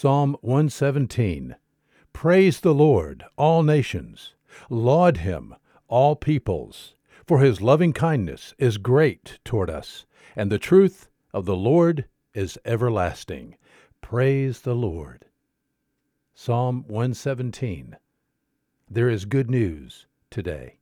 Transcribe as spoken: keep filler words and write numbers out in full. Psalm one seventeen. Praise the Lord, all nations. Laud him, all peoples. For his loving kindness is great toward us, and the truth of the Lord is everlasting. Praise the Lord. Psalm one seventeen. There is good news today.